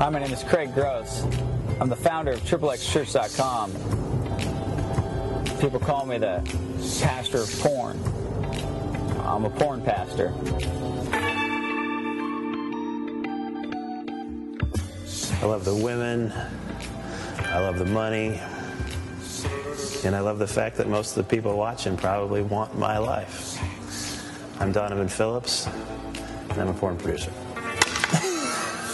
Hi, my name is Craig Gross. I'm the founder of XXXChurch.com. People call me the pastor of porn. I'm a porn pastor. I love the women, I love the money, and I love the fact that most of the people watching probably want my life. I'm Donovan Phillips, and I'm a porn producer.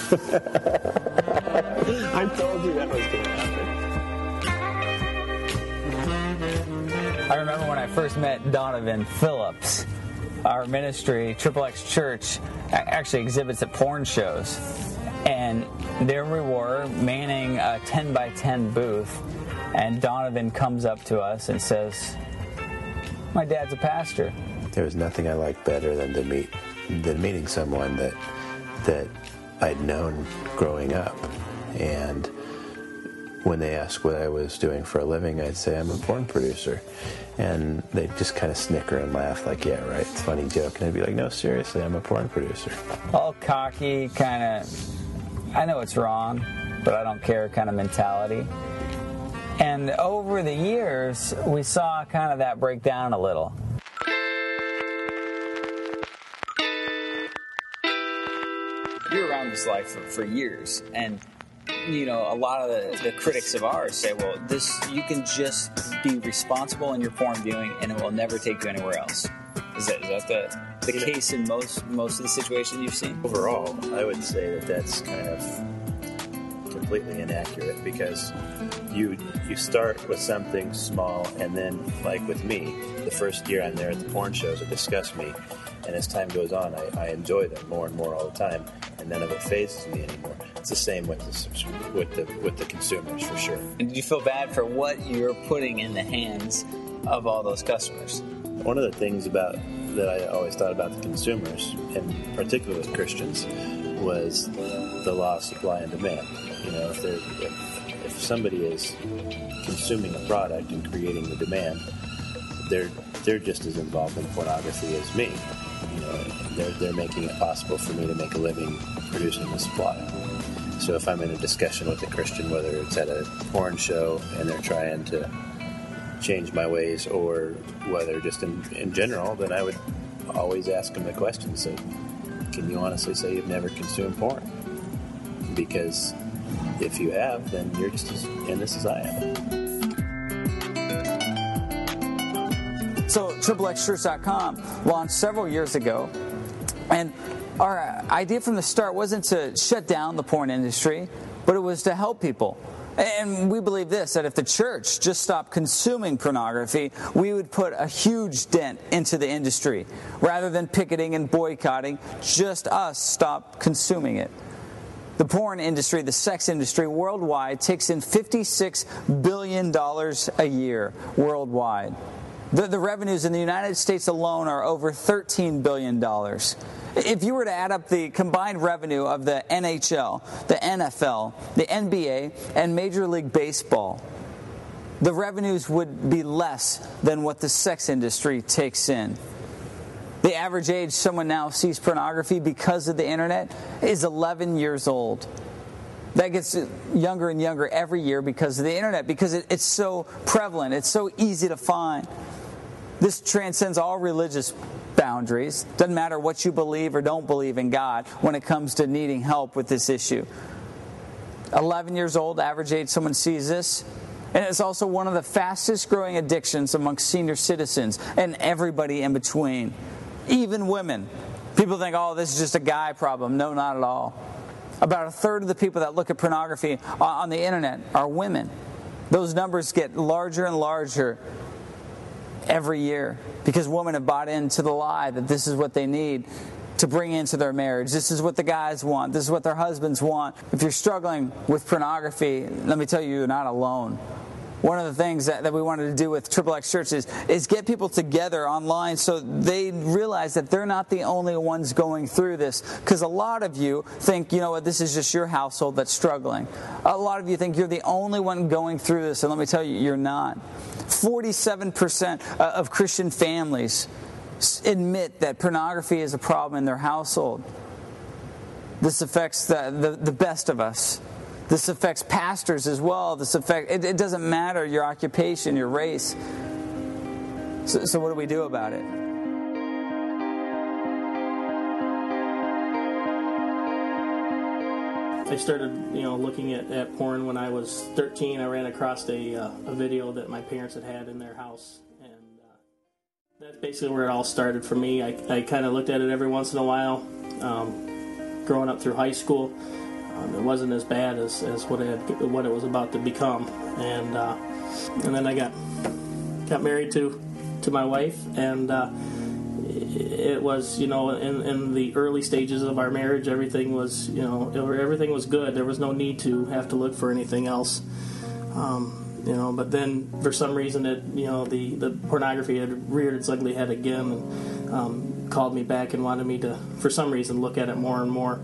I told you that was going to happen. I remember when I first met Donovan Phillips. Our ministry, Triple X Church, actually exhibits at porn shows. And there we were, manning a 10 by 10 booth, and Donovan comes up to us and says, "My dad's a pastor." There was nothing I liked better than meeting someone that I'd known growing up, and when they asked what I was doing for a living, I'd say I'm a porn producer, and they'd just kind of snicker and laugh like, "Yeah, right, funny joke," and I'd be like, "No, seriously, I'm a porn producer." All cocky, kind of, I know it's wrong, but I don't care kind of mentality. And over the years, we saw kind of that break down a little. You're around this life for years, and you know, a lot of the critics of ours say, well, you can just be responsible in your porn viewing and it will never take you anywhere else. Is that the case in most of the situations you've seen? Overall, I would say that that's kind of completely inaccurate, because you start with something small, and then, like with me, the first year I'm there at the porn shows, it disgusts me. And as time goes on, I enjoy them more and more all the time, and none of it phases me anymore. It's the same with the consumers, for sure. And did you feel bad for what you're putting in the hands of all those customers? One of the things that I always thought about the consumers, and particularly with Christians, was the law of supply and demand. You know, if somebody is consuming a product and creating the demand, they're just as involved in pornography as me. You know, they're making it possible for me to make a living producing the supply. So if I'm in a discussion with a Christian, whether it's at a porn show and they're trying to change my ways, or whether just in general, then I would always ask them the question, say, "Can you honestly say you've never consumed porn? Because if you have, then you're just as innocent as I am." So XXXTruths.com launched several years ago, and our idea from the start wasn't to shut down the porn industry, but it was to help people. And we believe this, that if the church just stopped consuming pornography, we would put a huge dent into the industry. Rather than picketing and boycotting, just us stop consuming it. The porn industry, the sex industry worldwide, takes in $56 billion a year worldwide. The revenues in the United States alone are over $13 billion. If you were to add up the combined revenue of the NHL, the NFL, the NBA, and Major League Baseball, the revenues would be less than what the sex industry takes in. The average age someone now sees pornography because of the internet is 11 years old. That gets younger and younger every year because of the internet, because it's so prevalent, it's so easy to find. This transcends all religious boundaries. Doesn't matter what you believe or don't believe in God when it comes to needing help with this issue. 11 years old, average age, someone sees this. And it's also one of the fastest growing addictions amongst senior citizens and everybody in between, even women. People think, oh, this is just a guy problem. No, not at all. About a third of the people that look at pornography on the internet are women. Those numbers get larger and larger every year, because women have bought into the lie that this is what they need to bring into their marriage. This is what the guys want. This is what their husbands want. If you're struggling with pornography, let me tell you, you're not alone. One of the things that we wanted to do with XXX Church is get people together online so they realize that they're not the only ones going through this. Because a lot of you think, you know what, this is just your household that's struggling. A lot of you think you're the only one going through this, and let me tell you, you're not. 47% of Christian families admit that pornography is a problem in their household. This affects the best of us. This affects pastors as well. This affects, it doesn't matter your occupation, your race. So what do we do about it? I started, looking at porn when I was 13. I ran across a video that my parents had in their house, and that's basically where it all started for me. I kind of looked at it every once in a while. Growing up through high school, it wasn't as bad as what it was about to become, and then I got married to my wife, and it was, in the early stages of our marriage, everything was, everything was good. There was no need to have to look for anything else, But then, for some reason, the pornography had reared its ugly head again, and called me back and wanted me to, for some reason, look at it more and more.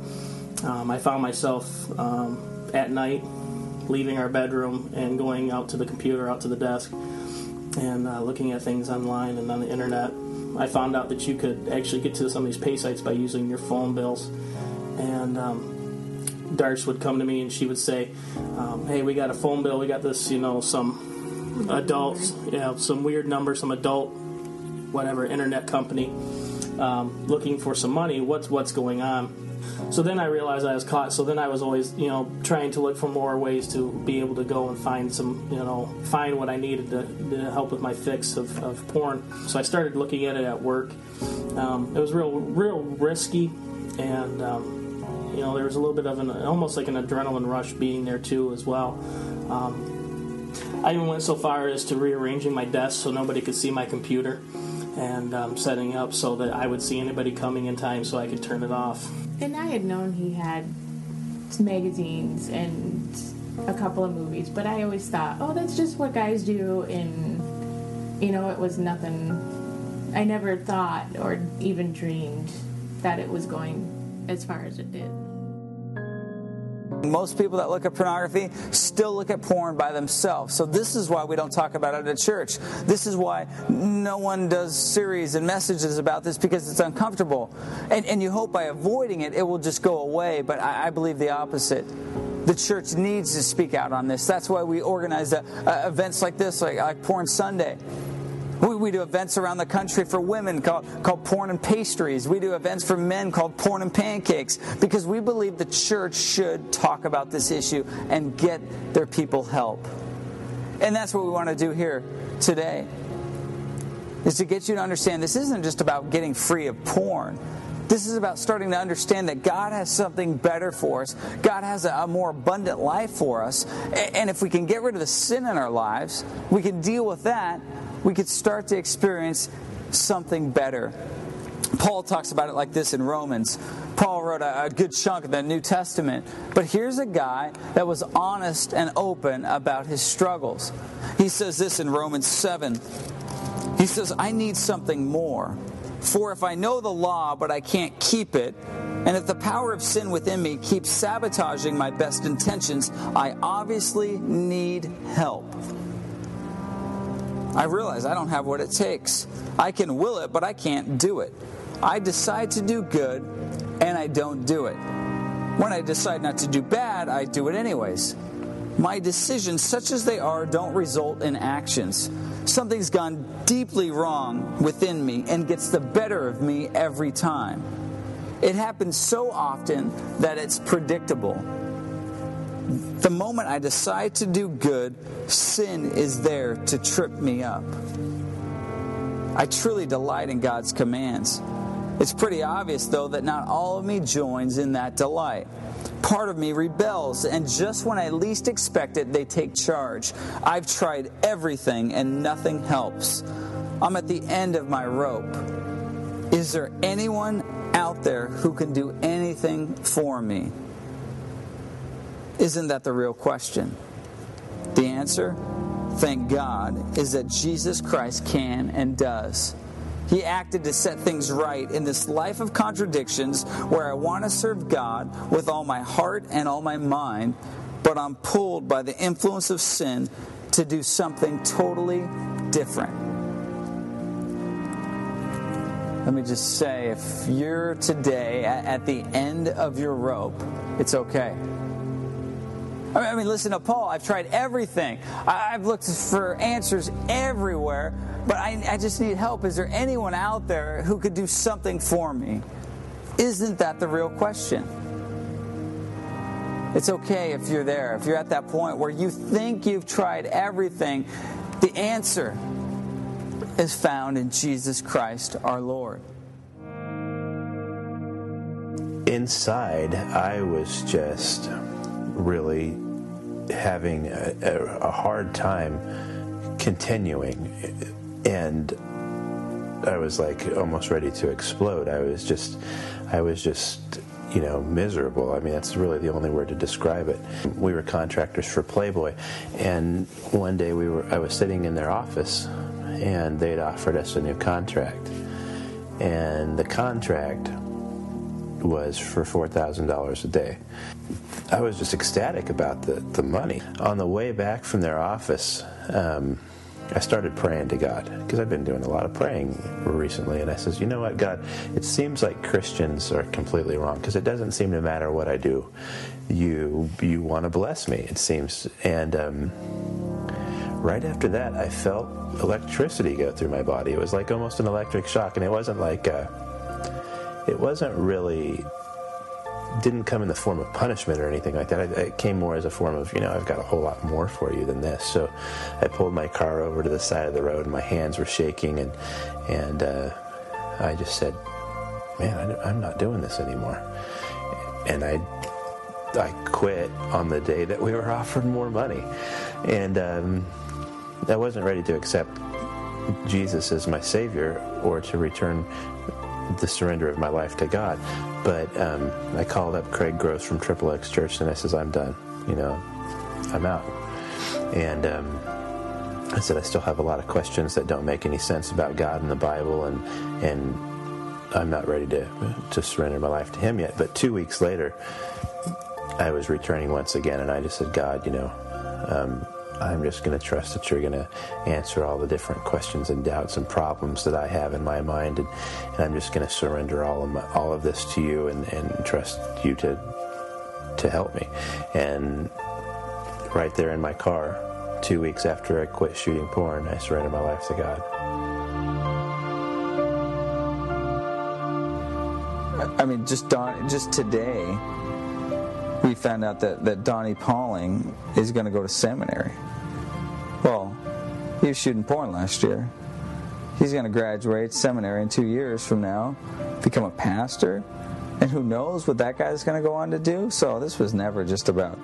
I found myself at night leaving our bedroom and going out to the computer, out to the desk, and looking at things online and on the internet. I found out that you could actually get to some of these pay sites by using your phone bills. And Darce would come to me and she would say, hey, we got a phone bill. We got this, some adults, some weird number, some adult, whatever, internet company looking for some money. What's going on? So then I realized I was caught. So then I was always, trying to look for more ways to be able to go and find some, find what I needed to help with my fix of porn. So I started looking at it at work. It was real risky, and there was a little bit of almost like an adrenaline rush being there too as well. I even went so far as to rearranging my desk so nobody could see my computer, and setting up so that I would see anybody coming in time so I could turn it off. And I had known he had magazines and a couple of movies, but I always thought, oh, that's just what guys do, and, it was nothing. I never thought or even dreamed that it was going as far as it did. Most people that look at pornography still look at porn by themselves. So this is why we don't talk about it at church. This is why no one does series and messages about this, because it's uncomfortable. And you hope by avoiding it, it will just go away. But I believe the opposite. The church needs to speak out on this. That's why we organize events like this, like Porn Sunday. We do events around the country for women called Porn and Pastries. We do events for men called Porn and Pancakes, because we believe the church should talk about this issue and get their people help. And that's what we want to do here today, is to get you to understand this isn't just about getting free of porn. This is about starting to understand that God has something better for us. God has a more abundant life for us. And if we can get rid of the sin in our lives, we can deal with that. We could start to experience something better. Paul talks about it like this in Romans. Paul wrote a good chunk of the New Testament. But here's a guy that was honest and open about his struggles. He says this in Romans 7. He says, I need something more. For if I know the law, but I can't keep it, and if the power of sin within me keeps sabotaging my best intentions, I obviously need help. I realize I don't have what it takes. I can will it, but I can't do it. I decide to do good, and I don't do it. When I decide not to do bad, I do it anyways. My decisions, such as they are, don't result in actions. Something's gone deeply wrong within me and gets the better of me every time. It happens so often that it's predictable. The moment I decide to do good, sin is there to trip me up. I truly delight in God's commands. It's pretty obvious, though, that not all of me joins in that delight. Part of me rebels, and just when I least expect it, they take charge. I've tried everything, and nothing helps. I'm at the end of my rope. Is there anyone out there who can do anything for me? Isn't that the real question? The answer, thank God, is that Jesus Christ can and does. He acted to set things right in this life of contradictions where I want to serve God with all my heart and all my mind, but I'm pulled by the influence of sin to do something totally different. Let me just say, if you're today at the end of your rope, it's okay. I mean, listen to Paul. I've tried everything. I've looked for answers everywhere, but I just need help. Is there anyone out there who could do something for me? Isn't that the real question? It's okay if you're there, if you're at that point where you think you've tried everything. The answer is found in Jesus Christ our Lord. Inside, I was just really having a hard time continuing, and I was like almost ready to explode. I was just you know, miserable. I mean, that's really the only word to describe it. We were contractors for Playboy, and one day I was sitting in their office, and they'd offered us a new contract, and the contract was for $4,000 a day. I was just ecstatic about the money. On the way back from their office, I started praying to God, because I've been doing a lot of praying recently, and I says, you know what, God, it seems like Christians are completely wrong, because it doesn't seem to matter what I do. You want to bless me, it seems. And right after that, I felt electricity go through my body. It was like almost an electric shock, and it wasn't like, it wasn't really, didn't come in the form of punishment or anything like that. It came more as a form of, you know, I've got a whole lot more for you than this. So I pulled my car over to the side of the road, and my hands were shaking, and I just said, man, I'm not doing this anymore. And I quit on the day that we were offered more money. And I wasn't ready to accept Jesus as my Savior or to return the surrender of my life to God, but I called up Craig Gross from Triple X Church, and I says, I'm done, you know, I'm out. And I said, I still have a lot of questions that don't make any sense about God and the Bible, and I'm not ready to surrender my life to Him yet. But 2 weeks later, I was returning once again, and I just said, God, you know, I'm just going to trust that you're going to answer all the different questions and doubts and problems that I have in my mind, and I'm just going to surrender all of this to you and trust you to help me. And right there in my car, 2 weeks after I quit shooting porn, I surrendered my life to God. I mean, just today, we found out that Donnie Pauling is going to go to seminary. Well, he was shooting porn last year. He's going to graduate seminary in 2 years from now, become a pastor, and who knows what that guy's going to go on to do. So this was never just about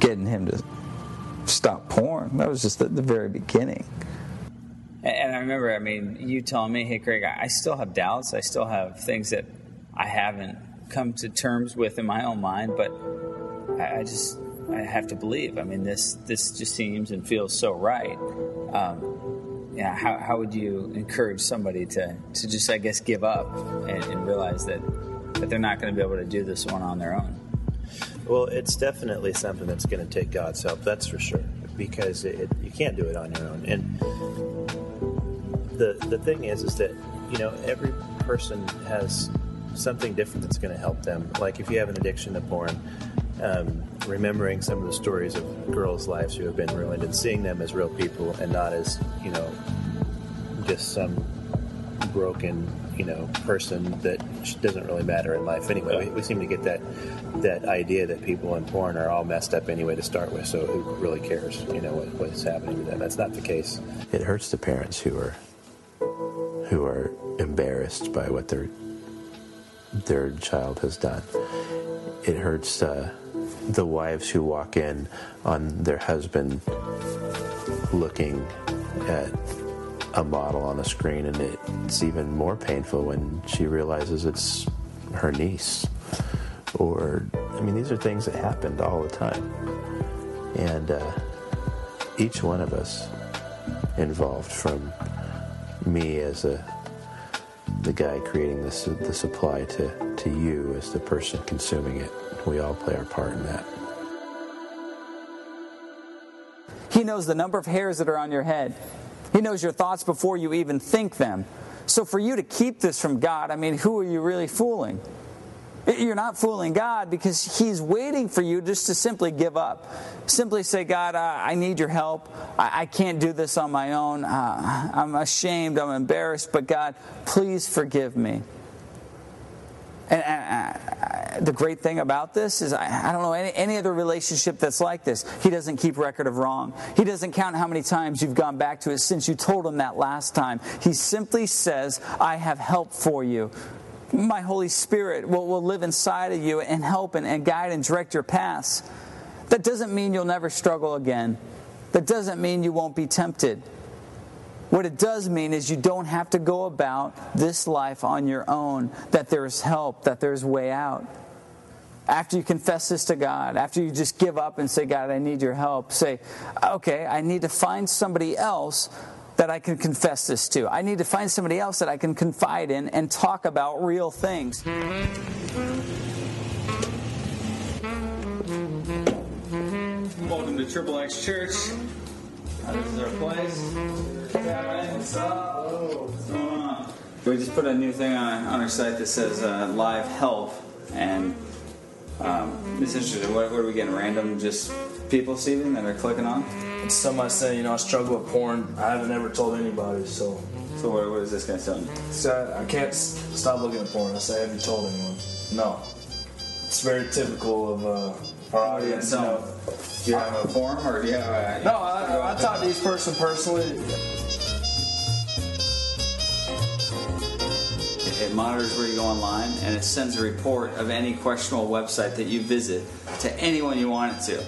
getting him to stop porn. That was just the very beginning. And I remember, I mean, you telling me, hey, Craig, I still have doubts. I still have things that I haven't come to terms with in my own mind, but I have to believe. I mean, this just seems and feels so right. Yeah, how would you encourage somebody to just, I guess, give up and realize that they're not going to be able to do this one on their own? Well, it's definitely something that's going to take God's help, that's for sure, because you can't do it on your own. And the thing is that, you know, every person has something different that's going to help them. Like if you have an addiction to porn, remembering some of the stories of girls' lives who have been ruined and seeing them as real people and not as, you know, just some broken, you know, person that doesn't really matter in life anyway. We seem to get that idea that people in porn are all messed up anyway to start with, so who really cares, you know, what's happening to them? That's not the case. It hurts the parents who are embarrassed by what their child has done. It hurts the wives who walk in on their husband looking at a model on a screen, and it's even more painful when she realizes it's her niece. Or, I mean, these are things that happened all the time. And each one of us involved, from me as the guy creating the supply to you as the person consuming it. We all play our part in that. He knows the number of hairs that are on your head. He knows your thoughts before you even think them. So for you to keep this from God, I mean, who are you really fooling? You're not fooling God, because he's waiting for you just to simply give up. Simply say, God, I need your help. I can't do this on my own. I'm ashamed. I'm embarrassed. But God, please forgive me. And the great thing about this is I don't know any other relationship that's like this. He doesn't keep record of wrong. He doesn't count how many times you've gone back to it since you told him that last time. He simply says, I have help for you. My Holy Spirit will live inside of you and help and guide and direct your paths. That doesn't mean you'll never struggle again. That doesn't mean you won't be tempted. What it does mean is you don't have to go about this life on your own, that there is help, that there is way out. After you confess this to God, after you just give up and say, God, I need your help, say, okay, I need to find somebody else that I can confess this to. I need to find somebody else that I can confide in and talk about real things. Welcome to Triple X Church. This is our place. What's up? What's going on? We just put a new thing on our site that says live health, and it's interesting. What are we getting? Random just people, Steven, that are clicking on? It's something I say, you know, I struggle with porn. I haven't ever told anybody, so. So what is this guy telling you? So I can't stop looking at porn. I say, have you told anyone? No. It's very typical of our audience. Yeah, no. Do you have a forum, or do you have a... No, I talk to each person personally. It monitors where you go online, and it sends a report of any questionable website that you visit to anyone you want it to.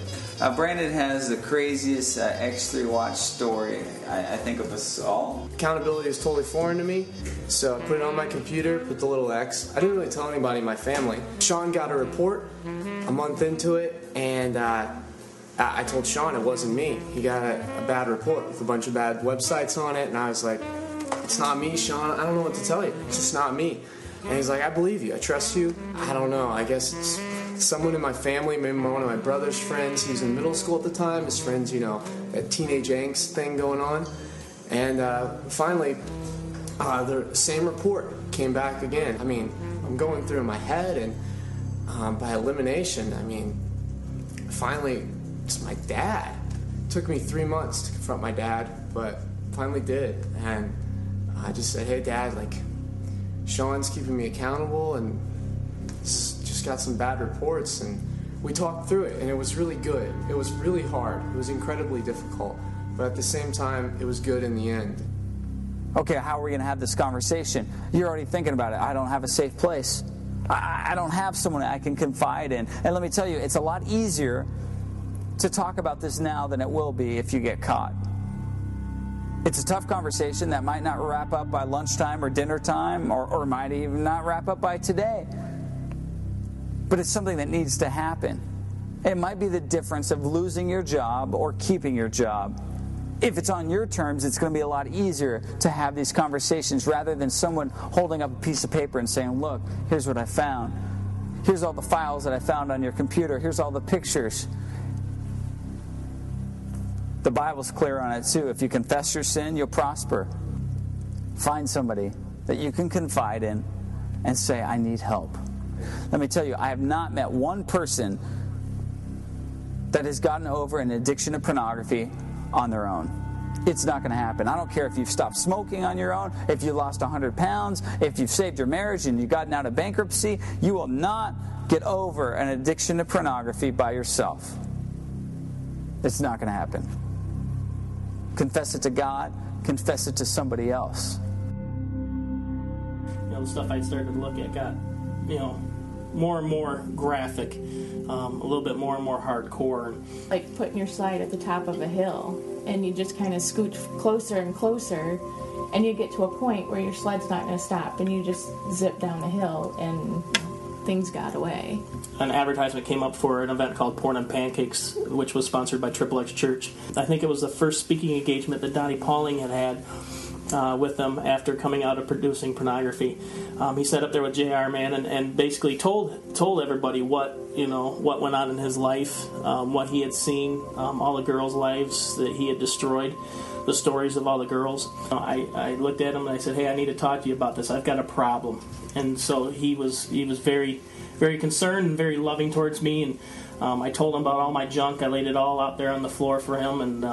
Brandon has the craziest X3 Watch story, I think, of us all. Accountability is totally foreign to me, so I put it on my computer, put the little X. I didn't really tell anybody in my family. Sean got a report a month into it, and I told Sean it wasn't me. He got a bad report with a bunch of bad websites on it, and I was like, it's not me, Sean. I don't know what to tell you. It's just not me. And he's like, I believe you. I trust you. I don't know. I guess it's someone in my family, maybe one of my brother's friends. He was in middle school at the time. His friends, you know, that teenage angst thing going on. And finally, the same report came back again. I mean, I'm going through in my head, and by elimination, I mean, finally, it's my dad. It took me 3 months to confront my dad, but finally did. And I just said, hey, Dad, like, Sean's keeping me accountable, and just got some bad reports, and we talked through it, and it was really good. It was really hard. It was incredibly difficult, but at the same time, it was good in the end. Okay, how are we going to have this conversation? You're already thinking about it. I don't have a safe place. I don't have someone I can confide in. And let me tell you, it's a lot easier to talk about this now than it will be if you get caught. It's a tough conversation that might not wrap up by lunchtime or dinner time, or might even not wrap up by today. But it's something that needs to happen. It might be the difference of losing your job or keeping your job. If it's on your terms, it's going to be a lot easier to have these conversations rather than someone holding up a piece of paper and saying, look, here's what I found. Here's all the files that I found on your computer. Here's all the pictures. The Bible's clear on it, too. If you confess your sin, you'll prosper. Find somebody that you can confide in and say, I need help. Let me tell you, I have not met one person that has gotten over an addiction to pornography on their own. It's not going to happen. I don't care if you've stopped smoking on your own, if you lost 100 pounds, if you've saved your marriage and you've gotten out of bankruptcy. You will not get over an addiction to pornography by yourself. It's not going to happen. Confess it to God. Confess it to somebody else. You know, the stuff I started to look at got, you know, more and more graphic, a little bit more and more hardcore. Like putting your slide at the top of a hill, and you just kind of scooch closer and closer, and you get to a point where your slide's not going to stop, and you just zip down the hill, and things got away. An advertisement came up for an event called Porn and Pancakes, which was sponsored by Triple X Church. I think it was the first speaking engagement that Donnie Pauling had with them after coming out of producing pornography. He sat up there with JR Mann and basically told everybody what went on in his life, what he had seen, all the girls' lives that he had destroyed. the stories of all the girls. I looked at him and I said, hey, I need to talk to you about this. I've got a problem. And so he was very, very concerned and very loving towards me. And I told him about all my junk. I laid it all out there on the floor for him. And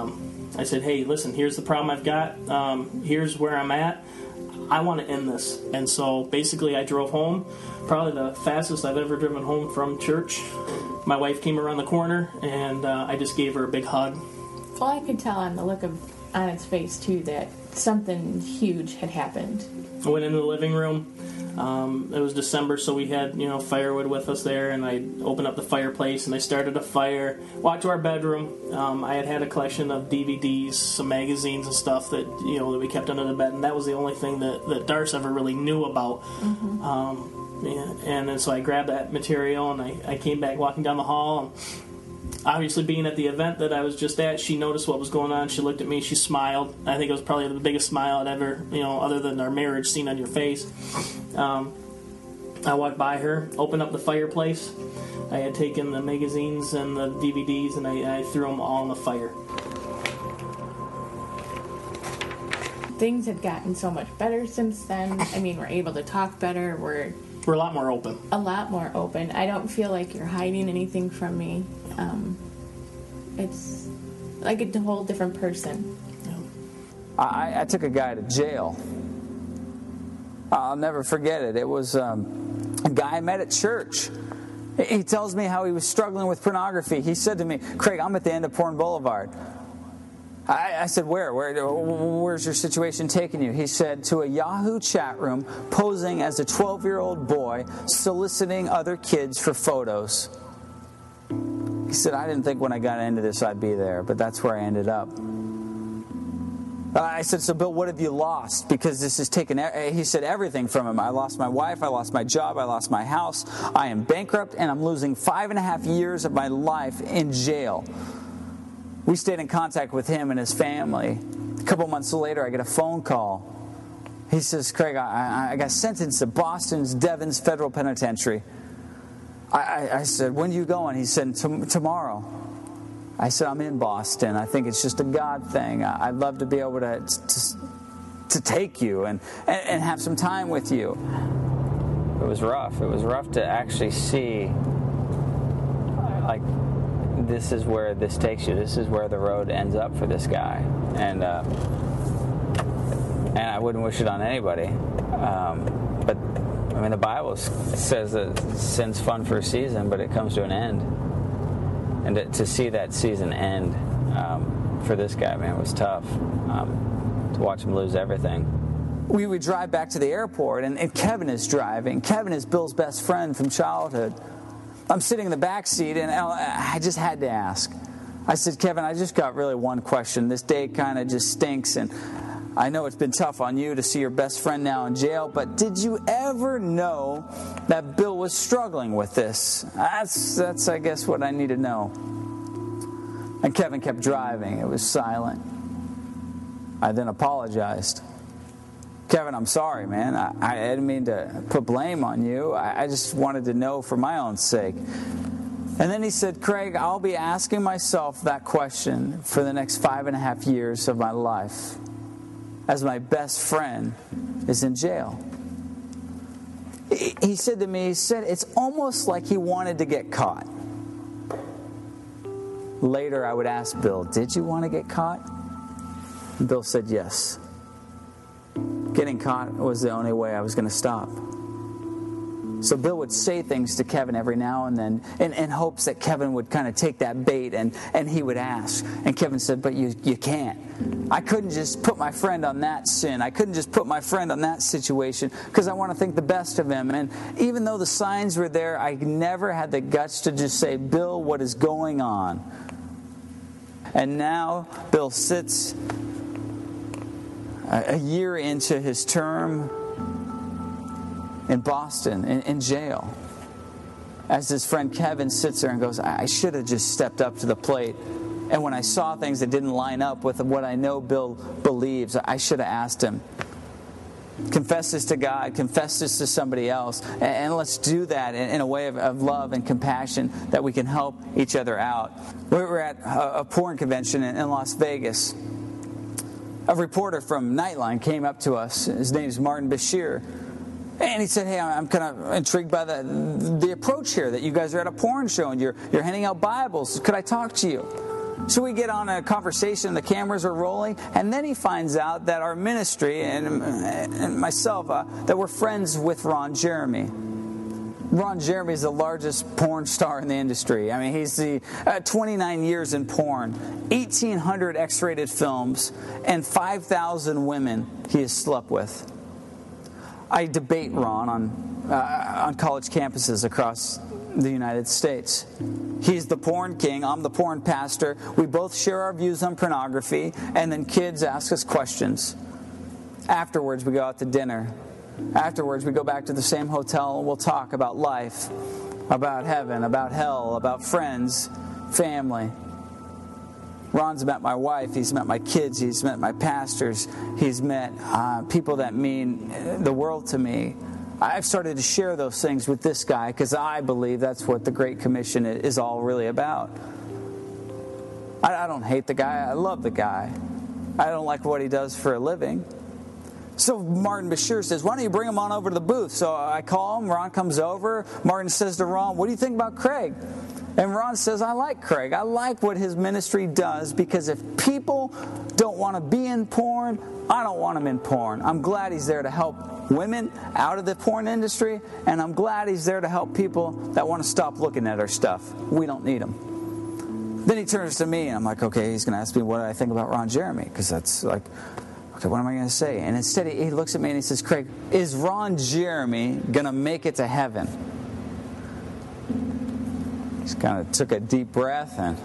I said, hey, listen, here's the problem I've got. Here's where I'm at. I want to end this. And so basically I drove home, probably the fastest I've ever driven home from church. My wife came around the corner, and I just gave her a big hug. Well, I could tell on the look on its face, too, that something huge had happened. I went into the living room. It was December, so we had, firewood with us there, and I opened up the fireplace, and I started a fire. Walked to our bedroom. I had a collection of DVDs, some magazines and stuff that we kept under the bed, and that was the only thing that Darce ever really knew about. Mm-hmm. And then so I grabbed that material, and I came back walking down the hall. Obviously, being at the event that I was just at, she noticed what was going on. She looked at me. She smiled. I think it was probably the biggest smile I'd ever, other than our marriage, seen on your face. I walked by her, opened up the fireplace. I had taken the magazines and the DVDs, and I threw them all in the fire. Things had gotten so much better since then. I mean, we're able to talk better. We're a lot more open. A lot more open. I don't feel like you're hiding anything from me. It's like a whole different person. Yeah. I took a guy to jail. I'll never forget it. It was a guy I met at church. He tells me how he was struggling with pornography. He said to me, Craig, I'm at the end of Porn Boulevard. I said, where's your situation taking you? He said, to a Yahoo chat room, posing as a 12-year-old boy, soliciting other kids for photos. He said, I didn't think when I got into this I'd be there, but that's where I ended up. I said, so Bill, what have you lost? Because this has taken, he said, everything from him. I lost my wife, I lost my job, I lost my house. I am bankrupt, and I'm losing 5.5 years of my life in jail. We stayed in contact with him and his family. A couple months later, I get a phone call. He says, Craig, I got sentenced to Boston's Devons Federal Penitentiary. I said, when are you going? He said, tomorrow. I said, I'm in Boston. I think it's just a God thing. I'd love to be able to take you and have some time with you. It was rough. It was rough to actually see, like, this is where this takes you. This is where the road ends up for this guy, and I wouldn't wish it on anybody. But I mean, the Bible says that sin's fun for a season, but it comes to an end. And to see that season end for this guy, man, was tough. To watch him lose everything. We would drive back to the airport, and Kevin is driving. Kevin is Bill's best friend from childhood. I'm sitting in the back seat, and I just had to ask. I said, Kevin, I just got really one question. This day kind of just stinks, and I know it's been tough on you to see your best friend now in jail, but did you ever know that Bill was struggling with this? That's I guess, what I need to know. And Kevin kept driving. It was silent. I then apologized. Kevin, I'm sorry, man. I didn't mean to put blame on you. I just wanted to know for my own sake. And then he said, Craig, I'll be asking myself that question for the next 5.5 years of my life, as my best friend is in jail. He said to me, it's almost like he wanted to get caught. Later, I would ask Bill, did you want to get caught? And Bill said, yes. Getting caught was the only way I was going to stop. So Bill would say things to Kevin every now and then in hopes that Kevin would kind of take that bait and he would ask. And Kevin said, but you can't. I couldn't just put my friend on that sin. I couldn't just put my friend on that situation because I want to think the best of him. And even though the signs were there, I never had the guts to just say, Bill, what is going on? And now Bill sits a year into his term in Boston, in jail, as his friend Kevin sits there and goes, I should have just stepped up to the plate. And when I saw things that didn't line up with what I know Bill believes, I should have asked him. Confess this to God, confess this to somebody else, and let's do that in a way of love and compassion that we can help each other out. We were at a porn convention in Las Vegas. a reporter from Nightline came up to us. His name's Martin Bashir. And he said, hey, I'm kind of intrigued by the approach here, that you guys are at a porn show and you're handing out Bibles. Could I talk to you? So we get on a conversation, the cameras are rolling, and then he finds out that our ministry and myself, that we're friends with Ron Jeremy. Ron Jeremy is the largest porn star in the industry. I mean, he's the 29 years in porn, 1,800 X-rated films, and 5,000 women he has slept with. I debate Ron on college campuses across the United States. He's the porn king. I'm the porn pastor. We both share our views on pornography, and then kids ask us questions. Afterwards, we go out to dinner. Afterwards, we go back to the same hotel, and we'll talk about life, about heaven, about hell, about friends, family. Ron's met my wife, he's met my kids, he's met my pastors, he's met people that mean the world to me. I've started to share those things with this guy because I believe that's what the Great Commission is all really about. I don't hate the guy, I love the guy. I don't like what he does for a living. So Martin Bashir says, why don't you bring him on over to the booth? So I call him, Ron comes over, Martin says to Ron, what do you think about Craig? And Ron says, I like Craig. I like what his ministry does because if people don't want to be in porn, I don't want him in porn. I'm glad he's there to help women out of the porn industry, and I'm glad he's there to help people that want to stop looking at our stuff. We don't need him. Then he turns to me, and I'm like, okay, he's going to ask me what I think about Ron Jeremy because that's like, okay, what am I going to say? And instead he looks at me and he says, Craig, is Ron Jeremy going to make it to heaven? Just kind of took a deep breath, and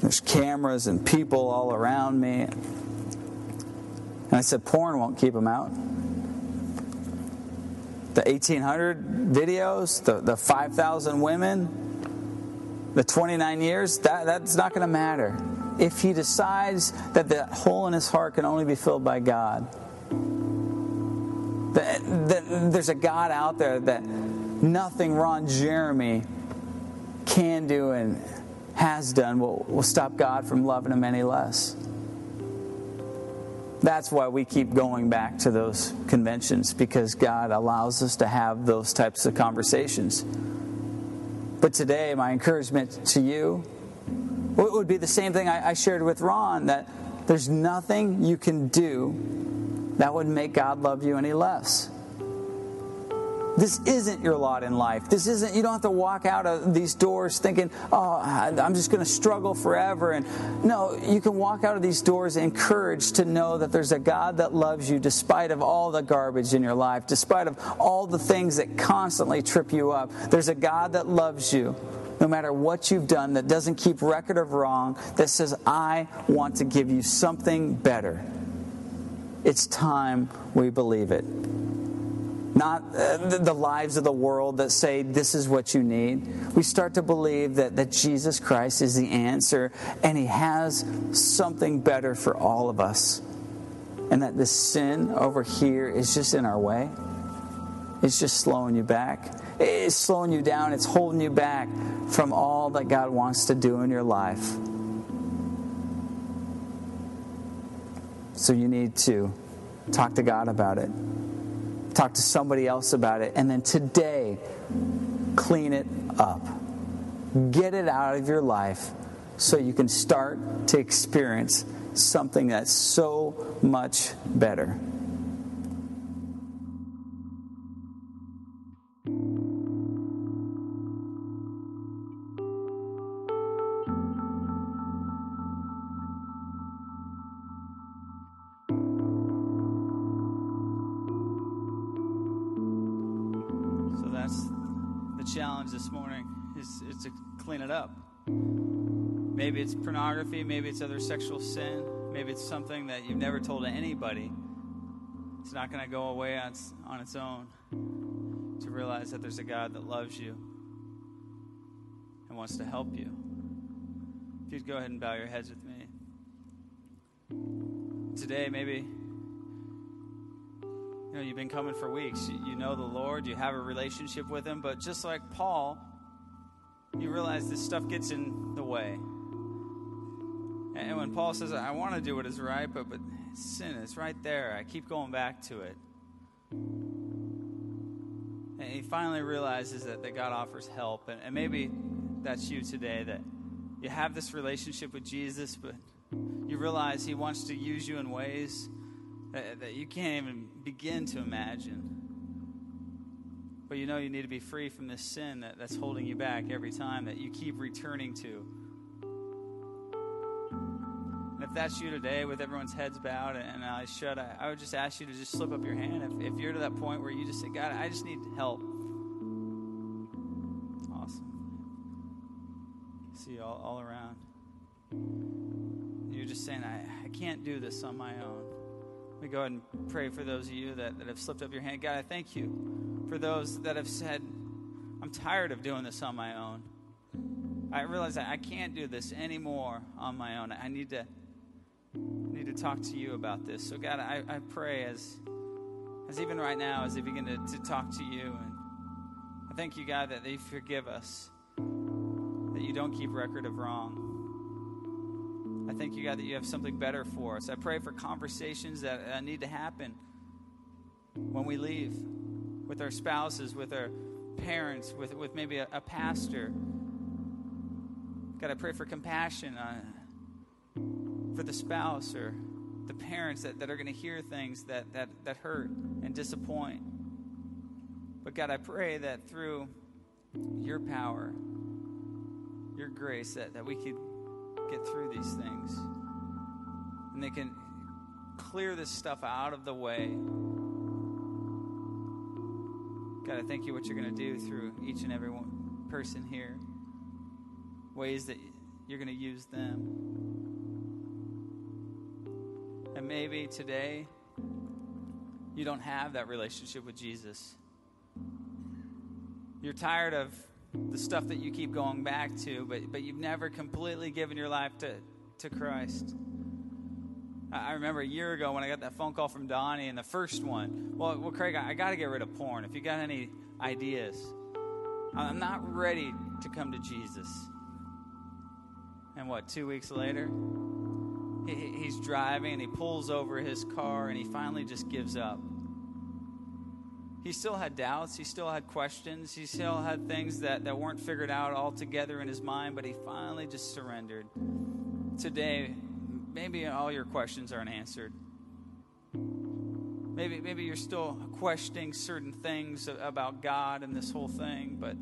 there's cameras and people all around me. And I said, porn won't keep him out. The 1,800 videos, the 5,000 women, the 29 years, that's not going to matter. If he decides that that hole in his heart can only be filled by God, that there's a God out there that nothing Ron Jeremy can do and has done will stop God from loving him any less. That's why we keep going back to those conventions, because God allows us to have those types of conversations. But today, my encouragement to you, it would be the same thing I shared with Ron, that there's nothing you can do that would make God love you any less. This isn't your lot in life. This isn't, you don't have to walk out of these doors thinking, oh, I'm just going to struggle forever. And no, you can walk out of these doors encouraged to know that there's a God that loves you despite of all the garbage in your life, despite of all the things that constantly trip you up. There's a God that loves you no matter what you've done, that doesn't keep record of wrong, that says, I want to give you something better. It's time we believe it. Not the lives of the world that say this is what you need. We start to believe that Jesus Christ is the answer, and he has something better for all of us. And that this sin over here is just in our way. It's just slowing you back. It's slowing you down. It's holding you back from all that God wants to do in your life. So you need to talk to God about it. Talk to somebody else about it. And then today, clean it up. Get it out of your life so you can start to experience something that's so much better. Up. Maybe it's pornography, maybe it's other sexual sin, maybe it's something that you've never told anybody. It's not going to go away on its own to realize that there's a God that loves you and wants to help you. If you'd go ahead and bow your heads with me. Today, maybe you've been coming for weeks. You know the Lord, you have a relationship with him, but just like Paul, you realize this stuff gets in the way. And And when Paul says, I want to do what is right, but sin, it's right there. I keep going back to it. And he finally realizes that God offers help. And maybe that's you today, that you have this relationship with Jesus, but you realize he wants to use you in ways that you can't even begin to imagine. But you know you need to be free from this sin that's holding you back every time, that you keep returning to. And if that's you today, with everyone's heads bowed and eyes shut, I would just ask you to just slip up your hand. If you're to that point where you just say, God, I just need help. Awesome. See you all around. You're just saying, I can't do this on my own. Let me go ahead and pray for those of you that have slipped up your hand. God, I thank you for those that have said, I'm tired of doing this on my own. I realize that I can't do this anymore on my own. I need to talk to you about this. So, God, I pray as even right now, as they begin to talk to you. And I thank you, God, that they forgive us, that you don't keep record of wrong. I thank you, God, that you have something better for us. I pray for conversations that need to happen when we leave, with our spouses, with our parents, with maybe a pastor. God, I pray for compassion for the spouse or the parents that are going to hear things that hurt and disappoint. But, God, I pray that through your power, your grace, that we could get through these things, and they can clear this stuff out of the way. God, I thank you what you're going to do through each and every one person here, ways that you're going to use them. And maybe today you don't have that relationship with Jesus. You're tired of the stuff that you keep going back to, but you've never completely given your life to Christ. I remember a year ago when I got that phone call from Donnie, and the first one, well Craig, I got to get rid of porn. If you got any ideas, I'm not ready to come to Jesus. And 2 weeks later, he's driving and he pulls over his car and he finally just gives up. He still had doubts. He still had questions. He still had things that weren't figured out altogether in his mind, but he finally just surrendered. Today, maybe all your questions aren't answered. Maybe you're still questioning certain things about God and this whole thing, but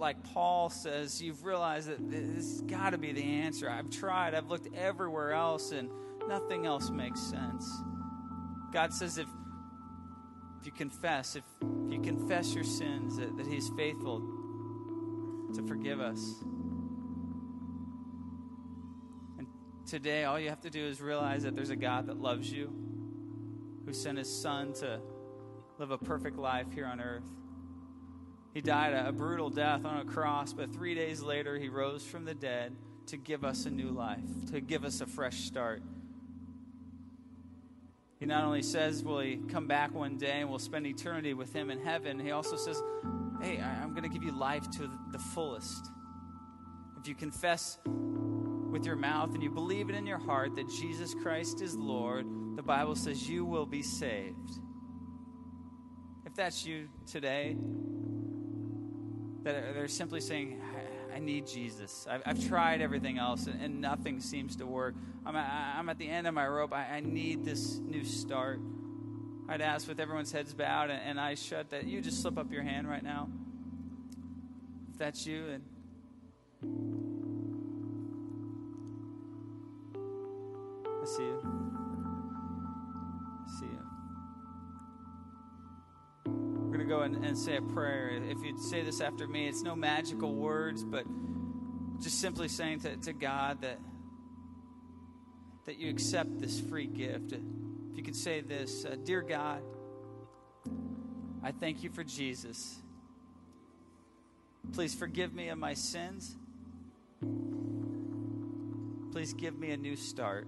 like Paul says, you've realized that this has got to be the answer. I've tried. I've looked everywhere else, and nothing else makes sense. God says if you confess your sins, that he's faithful to forgive us. And today, all you have to do is realize that there's a God that loves you, who sent his son to live a perfect life here on earth. He died a brutal death on a cross, but 3 days later, he rose from the dead to give us a new life, to give us a fresh start. He not only says, will he come back one day and we'll spend eternity with him in heaven, he also says, hey, I'm going to give you life to the fullest. If you confess with your mouth and you believe it in your heart that Jesus Christ is Lord, the Bible says you will be saved. If that's you today, that they're simply saying, I need Jesus. I've tried everything else, and nothing seems to work. I'm at the end of my rope. I need this new start. I'd ask, with everyone's heads bowed and eyes shut, that you just slip up your hand right now. If that's you, then I see you. I see you. We're going to go and say a prayer. If you'd say this after me, it's no magical words, but just simply saying to God that you accept this free gift. If you could say this, dear God, I thank you for Jesus. Please forgive me of my sins. Please give me a new start.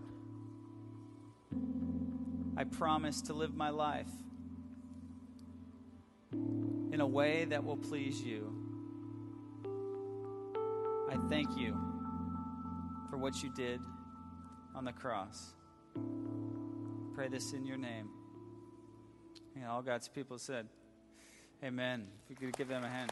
I promise to live my life in a way that will please you. I thank you for for what you did on the cross. Pray this in your name. And all God's people said, amen. If we could give them a hand.